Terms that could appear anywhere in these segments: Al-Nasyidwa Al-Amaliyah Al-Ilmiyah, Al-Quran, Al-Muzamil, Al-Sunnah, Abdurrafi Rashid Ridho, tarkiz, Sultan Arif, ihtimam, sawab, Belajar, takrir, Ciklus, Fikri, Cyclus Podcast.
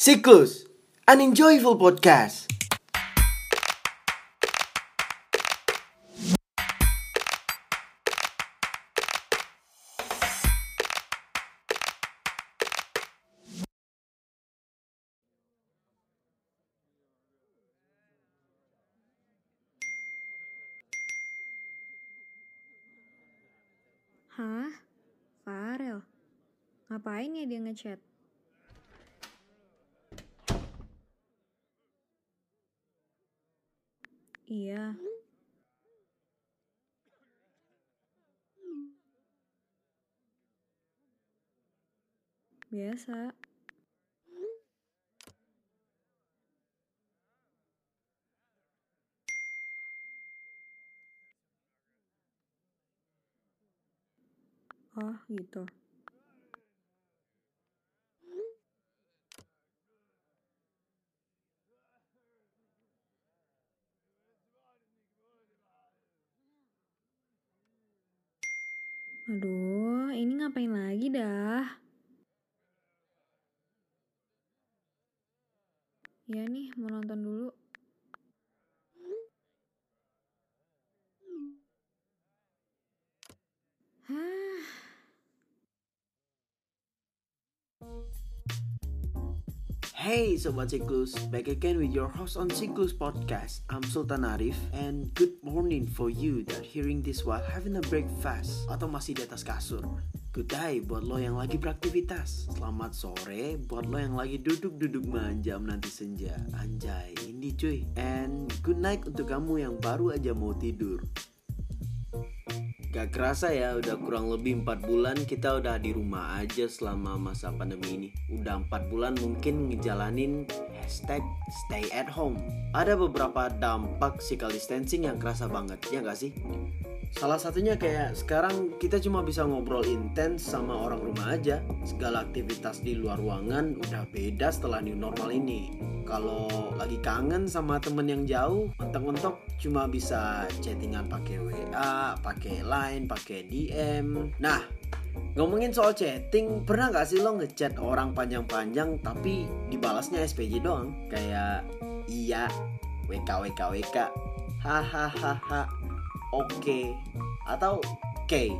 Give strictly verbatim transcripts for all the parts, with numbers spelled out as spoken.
Ciklus, an enjoyable podcast. Hah? Farel? Ngapain ya dia ngechat? Iya. Biasa. Oh, gitu. Aduh, ini ngapain lagi dah? Ya nih, mau nonton dulu. Hah. Hey Sobat Ciklus, back again with your host on Cyclus Podcast. I'm Sultan Arif and good morning for you that hearing this while having a breakfast atau masih di atas kasur. Good day buat lo yang lagi beraktivitas. Selamat sore buat lo yang lagi duduk-duduk manjam nanti senja. Anjay, ini cuy. And good night untuk kamu yang baru aja mau tidur. Gak kerasa ya, udah kurang lebih empat bulan kita udah di rumah aja selama masa pandemi ini. Udah empat bulan mungkin ngejalanin hashtag stay at home. Ada beberapa dampak physical distancing yang kerasa banget, ya gak sih? Salah satunya kayak sekarang kita cuma bisa ngobrol intens sama orang rumah aja. Segala aktivitas di luar ruangan udah beda setelah new normal ini. Kalau lagi kangen sama temen yang jauh, mentok-mentok cuma bisa chattingan pakai W A, pakai Line, pakai D M. Nah, ngomongin soal chatting, pernah nggak sih lo ngechat orang panjang-panjang tapi dibalasnya S P J doang? Kayak iya, W K W K W K, hahaha, oke, atau K.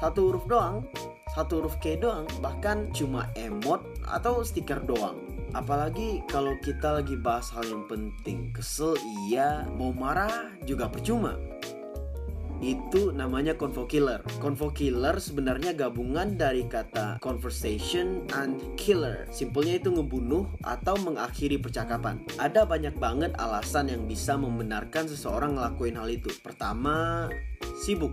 Satu huruf doang, satu huruf K doang, bahkan cuma emot atau stiker doang. Apalagi kalau kita lagi bahas hal yang penting. Kesel iya, mau marah juga percuma. Itu namanya convo killer. Convo killer sebenarnya gabungan dari kata conversation and killer. Simpelnya itu ngebunuh atau mengakhiri percakapan. Ada banyak banget alasan yang bisa membenarkan seseorang ngelakuin hal itu. Pertama, sibuk.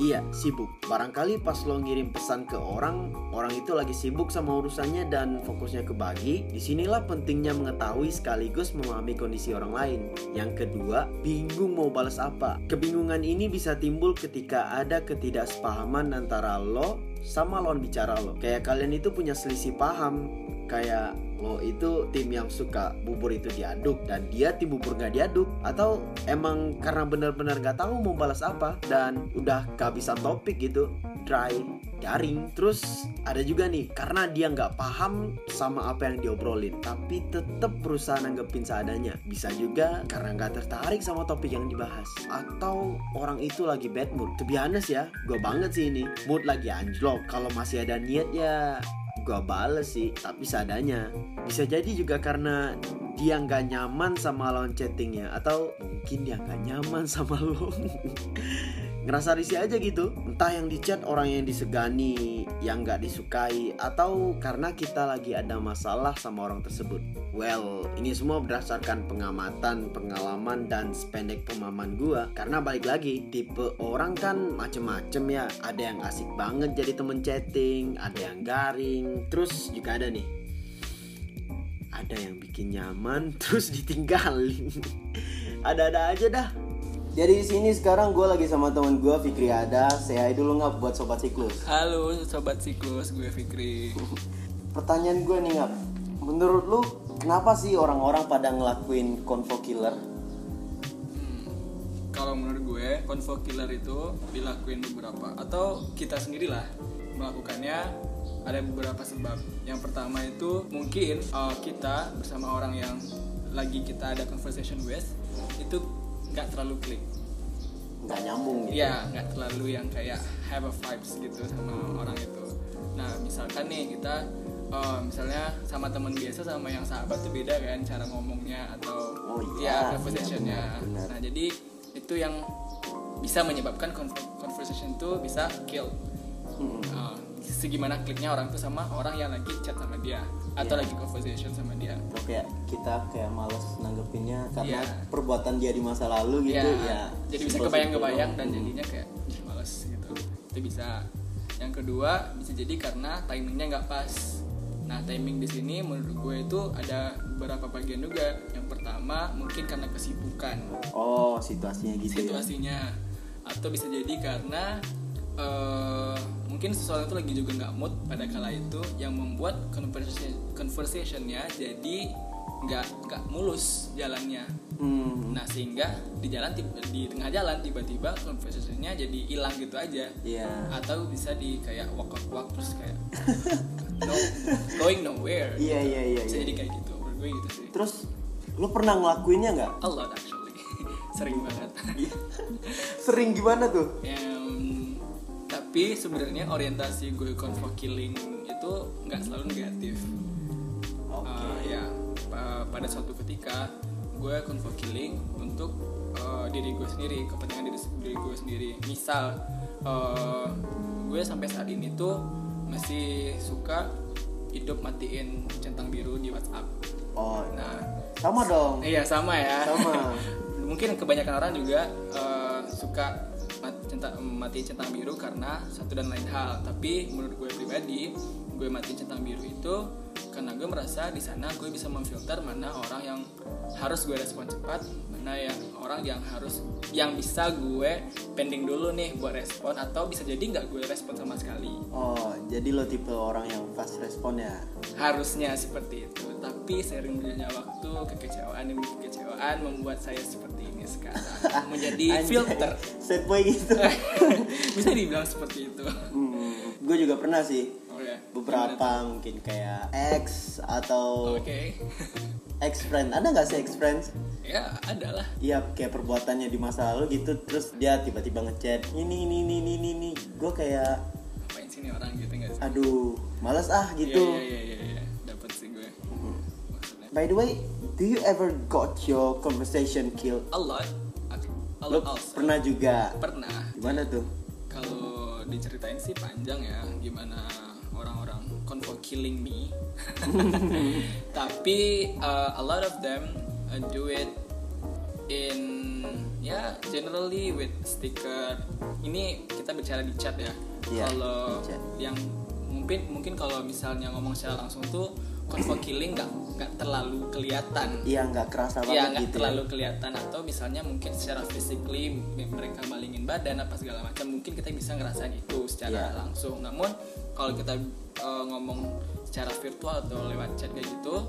Iya, sibuk. Barangkali pas lo ngirim pesan ke orang, orang itu lagi sibuk sama urusannya dan fokusnya kebagi. Disinilah pentingnya mengetahui sekaligus memahami kondisi orang lain. Yang kedua, bingung mau balas apa. Kebingungan ini bisa timbul ketika ada ketidaksepahaman antara lo sama lawan bicara lo. Kayak kalian itu punya selisih paham. Kayak lo itu tim yang suka bubur itu diaduk dan dia tim bubur gak diaduk. Atau emang karena benar-benar gak tahu mau balas apa dan udah kehabisan topik gitu. Dry, garing. Terus ada juga nih, karena dia gak paham sama apa yang diobrolin tapi tetap berusaha nanggepin seadanya. Bisa juga karena gak tertarik sama topik yang dibahas. Atau orang itu lagi bad mood. To be honest ya, gue banget sih ini. Mood lagi anjlok. Kalau masih ada niat ya gua bales sih, tapi seadanya. Bisa jadi juga karena dia gak nyaman sama lawan chattingnya. Atau mungkin dia gak nyaman sama lo. Ngerasa risih aja gitu. Entah yang di chat orang yang disegani, yang gak disukai, atau karena kita lagi ada masalah sama orang tersebut. Well, ini semua berdasarkan pengamatan, pengalaman, dan sependek pemahaman gua. Karena balik lagi, tipe orang kan macem-macem ya. Ada yang asik banget jadi temen chatting, ada yang garing. Terus juga ada nih, ada yang bikin nyaman terus ditinggalin. Ada-ada aja dah. Jadi di sini sekarang gue lagi sama teman gue Fikri. Ada say hi dulu nggak buat Sobat Ciklus? Halo Sobat Ciklus, gue Fikri. Pertanyaan gue nih Ngap, menurut lu kenapa sih orang-orang pada ngelakuin convo killer? Hmm, kalau menurut gue convo killer itu dilakuin beberapa atau kita sendirilah melakukannya Ada beberapa sebab. Yang pertama itu mungkin uh, kita bersama orang yang lagi kita ada conversation with itu nggak terlalu klik, nggak nyambung gitu. Iya, nggak terlalu yang kayak have a vibes gitu sama hmm. orang itu. Nah misalkan nih kita uh, misalnya sama teman biasa sama yang sahabat tuh beda kan cara ngomongnya atau oh, iya, ya conversationnya. Nah jadi itu yang bisa menyebabkan conversation itu bisa kill. Hmm. Uh, segimana kliknya orang tuh sama orang yang lagi chat sama dia atau yeah. lagi conversation sama dia. Terus kayak kita kayak malas nanggepinnya karena yeah. perbuatan dia di masa lalu gitu yeah. ya. Jadi bisa kebayang-kebayang dan jadinya kayak malas gitu. Itu bisa. Yang kedua bisa jadi karena timingnya nggak pas. Nah timing di sini menurut gue itu ada beberapa bagian juga. Yang pertama mungkin karena kesibukan. Oh situasinya gitu. Situasinya ya? Atau bisa jadi karena Uh, mungkin seseorang itu lagi juga nggak mood pada kala itu yang membuat conversation conversationnya jadi nggak nggak mulus jalannya. Hmm. Nah sehingga di jalan di tengah jalan tiba-tiba conversationnya jadi hilang gitu aja. Yeah. Atau bisa di kayak walk walk, walk terus kayak no going nowhere. Iya iya iya. Bisa jadi kayak gitu. Menurut gue gitu sih. Terus lo pernah ngelakuinnya nggak? A lot actually. Sering banget. Sering gimana tuh? Yeah. Tapi sebenarnya orientasi gue convo killing itu nggak selalu negatif. Okay. Uh, ya pa- pada suatu ketika gue convo killing untuk uh, diri gue sendiri, kepentingan diri, diri gue sendiri. Misal uh, gue sampai saat ini tuh masih suka hidup matiin centang biru di WhatsApp. Oh, nah sama dong. Iya sama ya. Sama. Mungkin kebanyakan orang juga uh, suka mati centang biru karena satu dan lain hal, tapi menurut gue pribadi gue mati centang biru itu karena gue merasa di sana gue bisa memfilter mana orang yang harus gue respon cepat, mana yang orang yang harus yang bisa gue pending dulu nih buat respon atau bisa jadi nggak gue respon sama sekali. Oh jadi lo tipe orang yang fast respon ya? Harusnya seperti itu, tapi sering berjalannya waktu kekecewaan demi kekecewaan membuat saya seperti ini sekarang menjadi filter. Set boy gitu. Bisa dibilang seperti itu. Hmm, gue juga pernah sih. Beberapa mungkin kayak ex atau okay. ex friend, ada nggak sih ex friends? Ya ada lah. Iya kayak perbuatannya di masa lalu gitu, terus dia tiba-tiba ngechat ini ini ini ini ini, gue kayak ngapain sih nih orang gitu nggak sih? Aduh, malas ah gitu. Iya iya iya, dapat sih gue. Mm-hmm. By the way, do you ever got your conversation killed? A lot, a lot. Lo pernah juga? Pernah. Gimana tuh? Kalau diceritain sih panjang ya, gimana orang-orang convo killing me. Tapi uh, a lot of them uh, do it in ya yeah, generally with sticker. Ini kita bicara di chat ya. Yeah, kalau yang mungkin mungkin kalau misalnya ngomong secara langsung tuh convo killing nggak nggak terlalu kelihatan. Iya yeah, nggak kerasa banget. Iya yeah, nggak gitu terlalu ya kelihatan, atau misalnya mungkin secara physically mereka malingin badan apa segala macam mungkin kita bisa ngerasain itu secara yeah. langsung. Namun kalau kita uh, ngomong secara virtual atau lewat chat kayak gitu,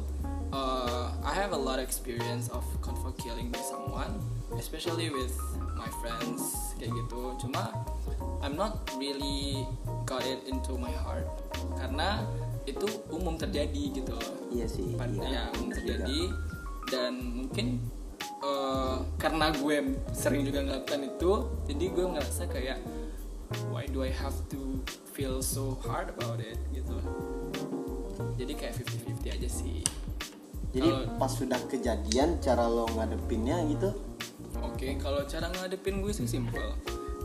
uh, I have a lot of experience of convo killing with someone, especially with my friends kayak gitu. Cuma I'm not really got it into my heart karena itu umum terjadi gitu. Iya sih. Padanya iya, umum terjadi juga. Dan mungkin uh, karena gue sering juga ngelakukan itu, jadi gue ngerasa kayak why do I have to feel so hard about it gitu. Jadi kayak fifty-fifty aja sih. Jadi kalo pas sudah kejadian cara lo ngadepinnya gitu? Oke, okay, kalau cara ngadepin gue sih simple.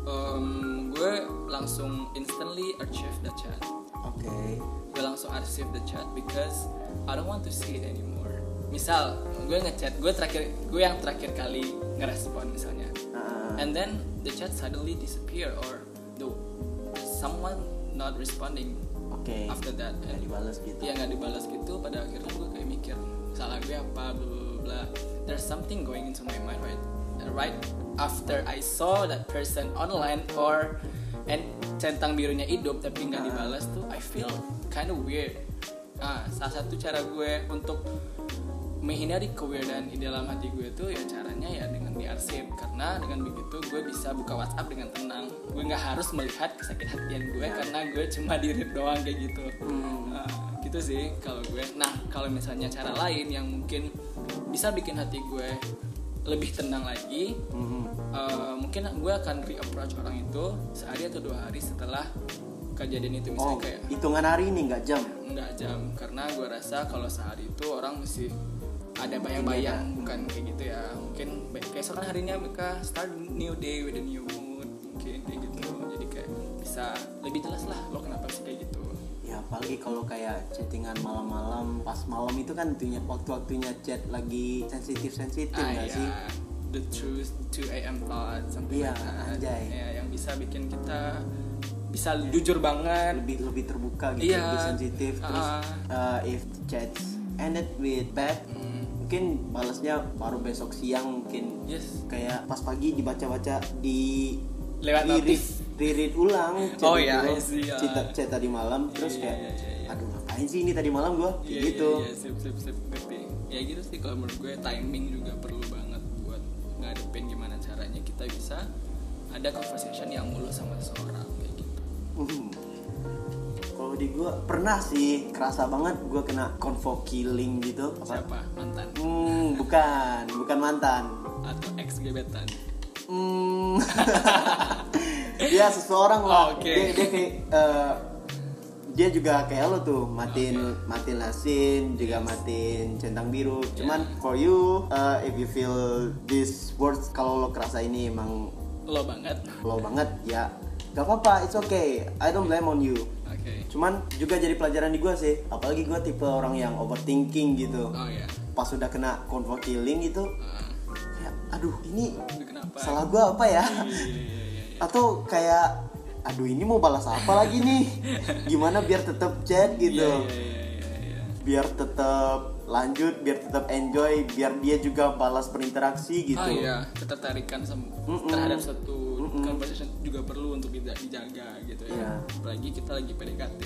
Um, gue langsung instantly archive the chat. Oke. Okay. Gue langsung archive the chat because I don't want to see it anymore. Misal gue ngechat, gue terakhir gue yang terakhir kali ngerespon misalnya. Uh. And then the chat suddenly disappear or the someone not responding. Okay. After that nggak dibalas gitu. Iya nggak dibalas gitu. Pada akhirnya gue kayak mikir salah gue apa bla bla bla. There's something going into my mind right right after I saw that person online or and centang birunya hidup tapi nggak dibalas tuh I feel kind of weird. Nah, salah satu cara gue untuk menghindari kewirdan di dalam hati gue tuh ya caranya ya dengan diarsip, karena dengan begitu gue bisa buka WhatsApp dengan tenang. Gue nggak harus melihat kesakit hatian gue karena gue cuma dirip doang kayak gitu. Hmm. Nah, gitu sih kalau gue. Nah kalau misalnya cara lain yang mungkin bisa bikin hati gue lebih tenang lagi, mm-hmm. uh, mungkin gue akan re-approach orang itu sehari atau dua hari setelah kejadian itu, misalnya oh, kayak hitungan hari ini nggak jam? Nggak jam, karena gue rasa kalau sehari itu orang masih ada bayang-bayang, bukan kayak gitu ya. Mungkin keesokan harinya mereka start new day with a new mood, mungkin kayak gitu. Jadi kayak bisa lebih jelas lah lo kenapa sih kayak gitu. Ya apalagi kalau kayak chattingan malam-malam, pas malam itu kan tentunya waktu-waktunya chat lagi sensitif-sensitif ah, gak ya sih? The truth two a.m. thought sampai ya, anjay. Ya, yang bisa bikin kita bisa ya, jujur banget, lebih lebih terbuka gitu, ya, lebih sensitif. Uh, Terus uh, if chats ended with bad, mm. mungkin balasnya baru besok siang mungkin. Yes. Kayak pas pagi dibaca-baca di lewat notif, reread ulang chat oh, iya, iya. chat tadi malam, iya, terus kayak iya, iya, iya. aduh ngapain sih ini tadi malam gue iya, gitu iya, iya. Sip, sip, sip. Ya gitu sih kalau menurut gue, timing juga perlu banget buat ngadepin gimana caranya kita bisa ada conversation yang mulus sama seseorang kayak gitu. Mm-hmm. Kalau di gue pernah sih kerasa banget gue kena convo killing gitu. Apa? Siapa? Mantan? Hmm, bukan, bukan mantan atau ex gebetan. Hmm. Dia seseorang lah, oh, okay. dia, dia kayak uh, dia juga kayak lo tuh, matiin okay. matiin lasin, juga matiin centang biru. Yeah. Cuman for you, uh, if you feel this words, kalau lo kerasa ini emang lo banget, lo banget ya, gak apa-apa, it's okay, I don't blame on you. Okay. Cuman juga jadi pelajaran di gue sih, apalagi gue tipe orang yang overthinking gitu. Oh, yeah. Pas udah kena convo killing itu, uh. ya, aduh ini kenapa? Salah gue apa ya? Yeah. Atau kayak aduh ini mau balas apa lagi nih, gimana biar tetap chat gitu, yeah, yeah, yeah, yeah, yeah. biar tetap lanjut, biar tetap enjoy, biar dia juga balas berinteraksi gitu. Oh iya, ketertarikan sama, terhadap satu Mm-mm. conversation juga perlu untuk dijaga gitu ya, yeah. apalagi kita lagi P D K T.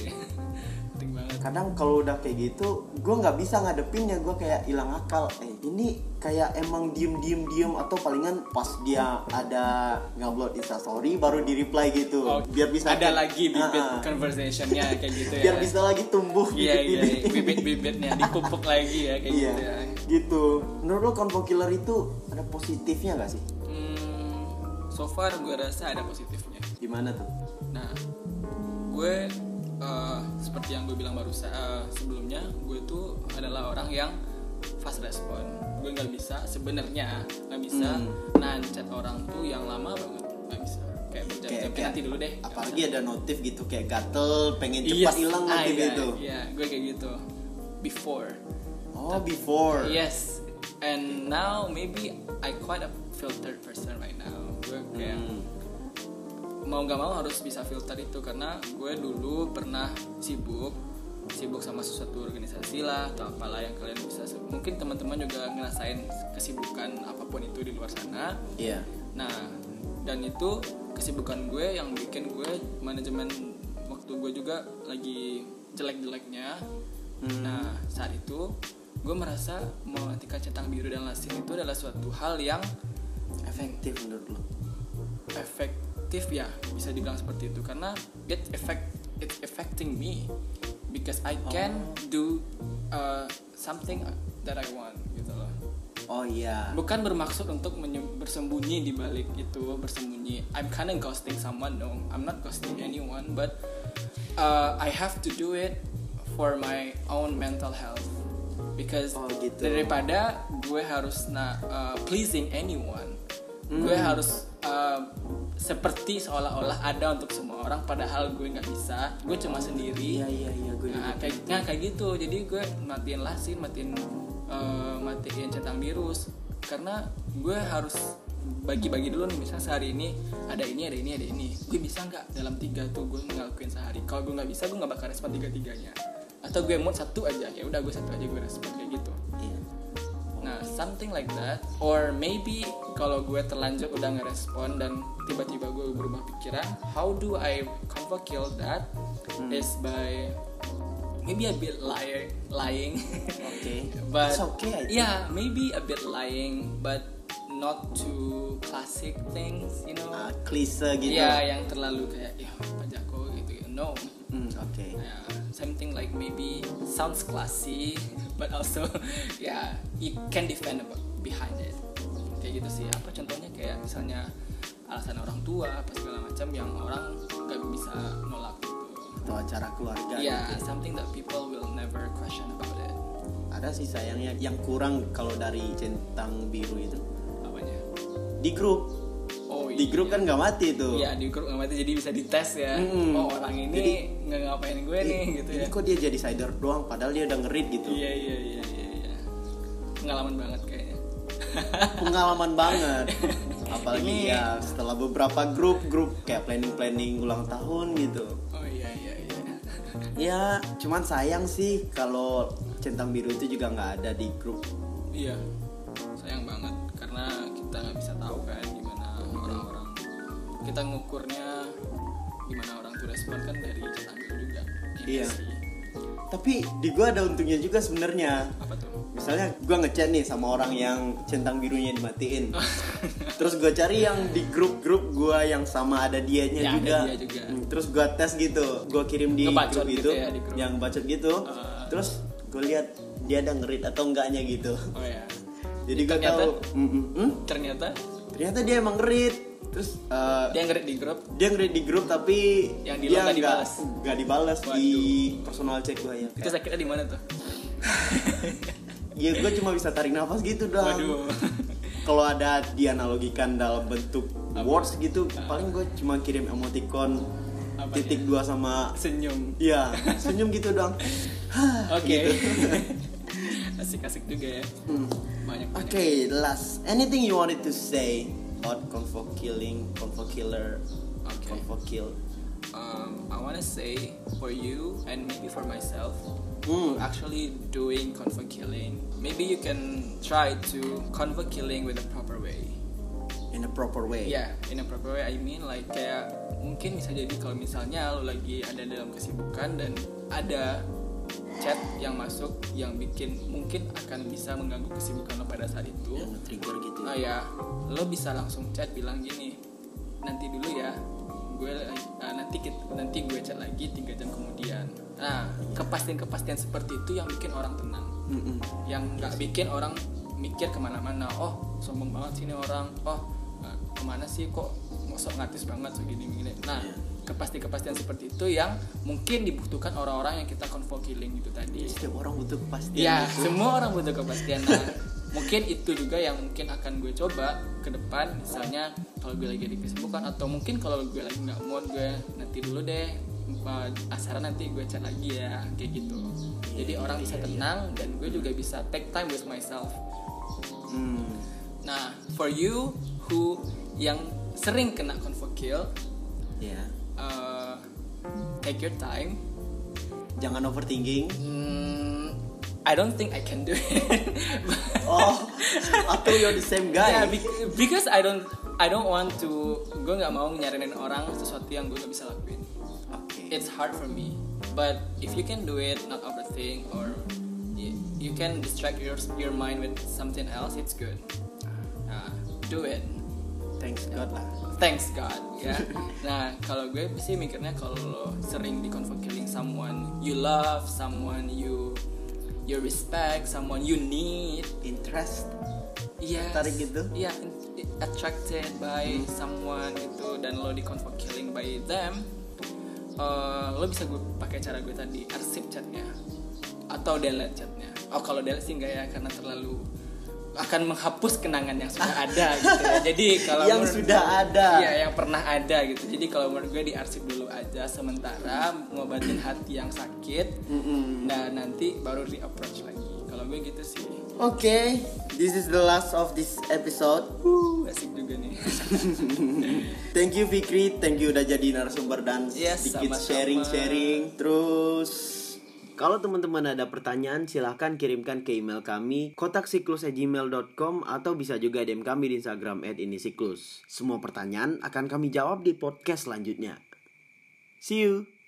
Penting banget. Kadang kalau udah kayak gitu gue nggak bisa ngadepinnya, gue kayak hilang akal. Eh ini kayak emang diem diem diem atau palingan pas dia ada ngupload instastory baru di reply gitu, oh, biar bisa ada ke- lagi bibit uh-uh. conversationnya kayak gitu ya, biar bisa lagi tumbuh yeah, bibit yeah, yeah. bibit bibitnya dipupuk lagi ya kayak yeah. gitu ya. Gitu menurut lo convo killer itu ada positifnya nggak sih? Hmm, so far gue rasa ada positifnya. Gimana tuh? Nah gue uh, seperti yang gue bilang baru uh, sebelumnya, gue tuh adalah orang yang fast respon. Gue nggak bisa sebenarnya nggak bisa hmm. nahan chat orang tuh yang lama banget, nggak bisa. Kayak berjam-jam, nanti dulu deh. Apalagi ada notif gitu kayak gatel, pengen cepat hilang yes. notif ah, itu. Iya, iya, gue kayak gitu. Before. Oh, Tapi, before. Yes. And now maybe I quite a filtered person right now. Gue kayak hmm. mau nggak mau harus bisa filter itu, karena gue dulu pernah sibuk. sibuk sama sesuatu organisasi lah atau apalah yang kalian bisa, mungkin teman-teman juga ngerasain kesibukan apapun itu di luar sana. Iya. Yeah. Nah, dan itu kesibukan gue yang bikin gue manajemen waktu gue juga lagi jelek-jeleknya. Hmm. Nah, saat itu gue merasa mematikan centang biru dan lasin itu adalah suatu hal yang efektif menurut lo. Efektif ya, bisa dibilang seperti itu karena it effect it affecting me. Because I can oh. do uh, something that I want gitu loh. Oh iya. Yeah. Bukan bermaksud untuk menye- bersembunyi di balik itu, bersembunyi. I'm kinda ghosting someone, no. I'm not ghosting anyone, but uh, I have to do it for my own mental health. Because oh, gitu. Daripada gue harus na- uh, pleasing anyone, mm. gue harus uh, seperti seolah-olah ada untuk semua orang, padahal gue nggak bisa, gue cuma sendiri. Iya iya iya, gue nah, kayak gitu. Nah, kayak gitu, jadi gue matiin lasin, matiin uh, matiin centang biru, karena gue harus bagi-bagi dulu nih, misalnya sehari ini ada ini ada ini ada ini, gue bisa nggak dalam tiga tuh gue ngelakuin sehari? Kalau gue nggak bisa, gue nggak bakal respon tiga tiganya. Atau gue mood satu aja, ya udah gue satu aja gue respon kayak gitu. Iya. Nah, something like that. Or maybe kalau gue terlanjur udah ngerespon dan tiba-tiba gue berubah pikiran, how do I convo kill that? Hmm. Is by maybe a bit liar, lying. Okay. but it's okay, I think. Yeah, maybe a bit lying, but not too classic things, you know. Uh, klise gitu. Yeah, yang terlalu kayak ya Pak Jako gitu. No. Mm, okay. Yeah, something like maybe sounds classy, but also yeah, you can defend about behind it. Kayak gitu sih. Apa contohnya kayak misalnya alasan orang tua, apa segala macam yang orang nggak bisa nolak gitu. Atau acara keluarga. Yeah, gitu. Something that people will never question about it. Ada sih sayangnya yang kurang kalau dari centang biru itu. Apanya? Di grup. Oh, iya. Di grup kan nggak mati tuh. Iya, di grup nggak mati, jadi bisa dites ya. Mm. Oh, orang ini nggak ngapain gue i- nih gitu ini ya. Ini kok dia jadi cider doang padahal dia udah ngerit gitu. Iya iya iya iya iya. Pengalaman banget kayaknya. Pengalaman banget. Apalagi ini... ya setelah beberapa grup-grup kayak planning-planning ulang tahun gitu. Oh iya iya iya. Ya, cuman sayang sih kalau centang biru itu juga nggak ada di grup. Iya. Sayang banget karena kita nggak bisa tahu kan gimana orang-orang. Kita ngukurnya gimana orang tuh respon kan dari centang biru juga. Iya. Sih. Tapi di gua ada untungnya juga sebenarnya. Apa tuh? Misalnya gua ngechat nih sama orang yang centang birunya dimatiin. Terus gua cari yang di grup-grup gua yang sama ada dianya ya, juga. Ada dia juga. Terus gua tes gitu. Gua kirim di ngebacot grup gitu itu ya, di grup. Yang bacot gitu. Uh, Terus gue lihat dia ada ngerit atau enggaknya gitu. Oh ya. Jadi gue tahu. Ternyata. Ternyata dia emang ngerit. Terus uh, dia ngerit di grup. Dia ngerit di grup tapi yang di dia nggak dibalas. Nggak dibalas di personal chat gue ya. Itu sakitnya di mana tuh? Ya gue cuma bisa tarik nafas gitu doang. Waduh. Kalau ada dianalogikan dalam bentuk apa? Words gitu, nah. Paling gue cuma kirim emoticon. Apanya? Titik dua sama senyum. Iya, senyum gitu doang. Oke. Okay. Asik-asik juga ya. Hmm. Banyak. Oke, okay, last. Anything you wanted to say about convo killing, convo killer, okay. Convo kill? Um, I wanna say for you and maybe for myself, mm. actually doing convo killing. Maybe you can try to convo killing with a proper way. In a proper way. Yeah, in a proper way. I mean like kayak mungkin bisa jadi kalau misalnya lo lagi ada dalam kesibukan dan ada chat yang masuk yang bikin mungkin akan bisa mengganggu kesibukan lo pada saat itu. Ya, nge-trigger gitu. Ah ya, lo bisa langsung chat bilang gini. Nanti dulu ya. Gue uh, nanti kita, nanti gue chat lagi tiga jam kemudian. Nah, kepastian-kepastian seperti itu yang bikin orang tenang. Mm-mm. Yang enggak bikin orang mikir kemana-mana. Oh, sombong banget sini orang. Oh, kemana sih kok sok ngatis banget segini-gini. Nah, yeah. Kepastian-kepastian seperti itu yang mungkin dibutuhkan orang-orang yang kita convo killing itu tadi. Setiap orang butuh kepastian. Ya, itu. Semua orang butuh kepastian. Nah, mungkin itu juga yang mungkin akan gue coba ke depan. Misalnya kalau gue lagi ada kesibukan atau mungkin kalau gue lagi nggak mood gue nanti dulu deh. Asaran nanti gue chat lagi ya kayak gitu. Yeah, Jadi yeah, orang yeah, bisa tenang yeah. Dan gue juga bisa take time with myself. Hmm. Nah, for you who yang sering kena convo kill, yeah. uh, take your time. Jangan overthinking. Mm, I don't think I can do it. Oh, I thought you're the same guy. Yeah, because I don't, I don't want to. Gue nggak mau nyaranin orang sesuatu yang gue nggak bisa lakuin. Okay. It's hard for me. But if you can do it, not overthink, or you, you can distract your your mind with something else, it's good. Uh, do it. Thanks God lah. Thanks God, ya. Nah, kalau gue sih mikirnya kalau lo sering di convo killing someone you love, someone you you respect, someone you need, interest. Iya. Yes. Tarik gitu. Iya, yeah, attracted by hmm. someone gitu dan lo di convo killing by them. Uh, lo bisa gue pakai cara gue tadi, arsip chatnya atau delete chatnya. Oh, kalau delete sih enggak ya karena terlalu akan menghapus kenangan yang sudah ada gitu ya. Jadi kalau yang menurut, sudah ada ya yang pernah ada gitu. Jadi kalau menurut gue diarsip dulu aja sementara ngobatin hati yang sakit. Mm-hmm. Nah nanti baru re-approach lagi. Kalau gue gitu sih. Oke, okay, this is the last of this episode. Woo, asik juga nih. Thank you Fikri, thank you udah jadi narasumber dan yes, sedikit sama-sama. sharing-sharing. Terus kalau teman-teman ada pertanyaan, silahkan kirimkan ke email kami kotak siklus at gmail dot com atau bisa juga D M kami di Instagram at ini siklus. Semua pertanyaan akan kami jawab di podcast selanjutnya. See you!